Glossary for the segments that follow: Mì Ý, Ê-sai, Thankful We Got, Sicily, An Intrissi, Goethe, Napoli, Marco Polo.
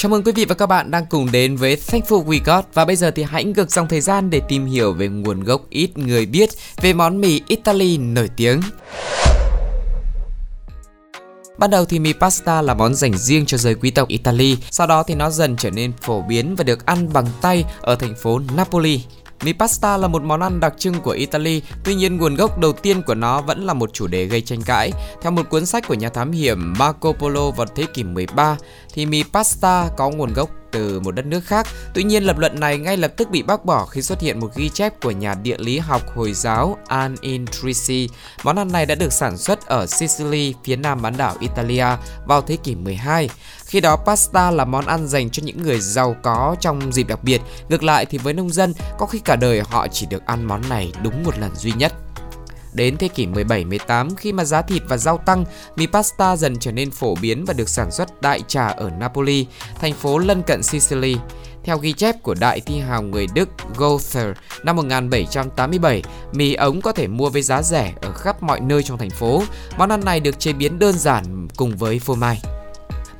Chào mừng quý vị và các bạn đang cùng đến với Thankful We Got. Và bây giờ thì hãy ngược dòng thời gian để tìm hiểu về nguồn gốc ít người biết về món mì Italy nổi tiếng. Ban đầu thì mì pasta là món dành riêng cho giới quý tộc Italy. Sau đó thì nó dần trở nên phổ biến và được ăn bằng tay ở thành phố Napoli. Mì pasta là một món ăn đặc trưng của Italy, tuy nhiên nguồn gốc đầu tiên của nó vẫn là một chủ đề gây tranh cãi. Theo một cuốn sách của nhà thám hiểm Marco Polo vào thế kỷ 13, thì mì pasta có nguồn gốc từ một đất nước khác. Tuy nhiên lập luận này ngay lập tức bị bác bỏ khi xuất hiện một ghi chép của nhà địa lý học Hồi giáo An Intrissi. Món ăn này đã được sản xuất ở Sicily, phía nam bán đảo Italia vào thế kỷ 12. Khi đó pasta là món ăn dành cho những người giàu có trong dịp đặc biệt. Ngược lại thì với nông dân, có khi cả đời họ chỉ được ăn món này đúng một lần duy nhất. Đến thế kỷ 17-18, khi mà giá thịt và rau tăng, mì pasta dần trở nên phổ biến và được sản xuất đại trà ở Napoli, thành phố lân cận Sicily. Theo ghi chép của đại thi hào người Đức Goethe năm 1787, mì ống có thể mua với giá rẻ ở khắp mọi nơi trong thành phố. Món ăn này được chế biến đơn giản cùng với phô mai.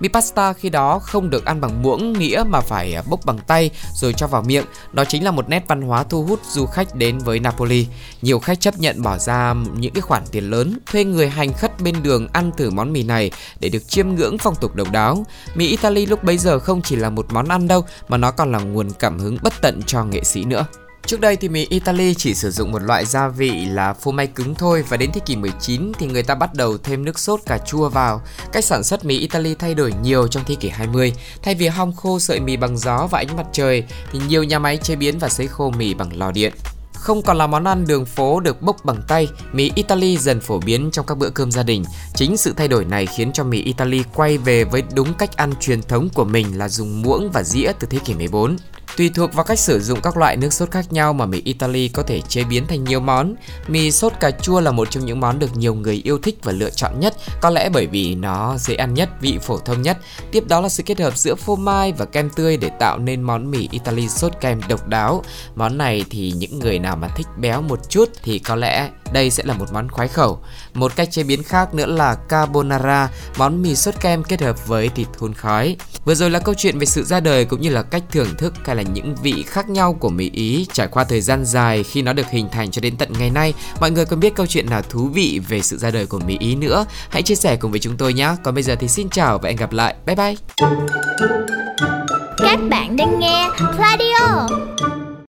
Mì pasta khi đó không được ăn bằng muỗng, nghĩa mà phải bốc bằng tay rồi cho vào miệng. Đó chính là một nét văn hóa thu hút du khách đến với Napoli. Nhiều khách chấp nhận bỏ ra những cái khoản tiền lớn, thuê người hành khất bên đường ăn thử món mì này để được chiêm ngưỡng phong tục độc đáo. Mì Italy lúc bấy giờ không chỉ là một món ăn đâu, mà nó còn là nguồn cảm hứng bất tận cho nghệ sĩ nữa. Trước đây thì mì Italy chỉ sử dụng một loại gia vị là phô mai cứng thôi, và đến thế kỷ 19 thì người ta bắt đầu thêm nước sốt cà chua vào. Cách sản xuất mì Italy thay đổi nhiều trong thế kỷ 20. Thay vì hong khô sợi mì bằng gió và ánh mặt trời thì nhiều nhà máy chế biến và sấy khô mì bằng lò điện. Không còn là món ăn đường phố được bốc bằng tay, mì Italy dần phổ biến trong các bữa cơm gia đình. Chính sự thay đổi này khiến cho mì Italy quay về với đúng cách ăn truyền thống của mình là dùng muỗng và dĩa từ thế kỷ 14. Tùy thuộc vào cách sử dụng các loại nước sốt khác nhau mà mì Italy có thể chế biến thành nhiều món. Mì sốt cà chua là một trong những món được nhiều người yêu thích và lựa chọn nhất, có lẽ bởi vì nó dễ ăn nhất, vị phổ thông nhất. Tiếp đó là sự kết hợp giữa phô mai và kem tươi để tạo nên món mì Italy sốt kem độc đáo. Món này thì những người nào mà thích béo một chút thì có lẽ đây sẽ là một món khoái khẩu. Một cách chế biến khác nữa là carbonara, món mì sốt kem kết hợp với thịt hun khói. Vừa rồi là câu chuyện về sự ra đời cũng như là cách thưởng thức hay là những vị khác nhau của mì Ý trải qua thời gian dài khi nó được hình thành cho đến tận ngày nay. Mọi người còn biết câu chuyện nào thú vị về sự ra đời của mì Ý nữa? Hãy chia sẻ cùng với chúng tôi nhé. Còn bây giờ thì xin chào và hẹn gặp lại. Bye bye. Các bạn đang nghe Radio.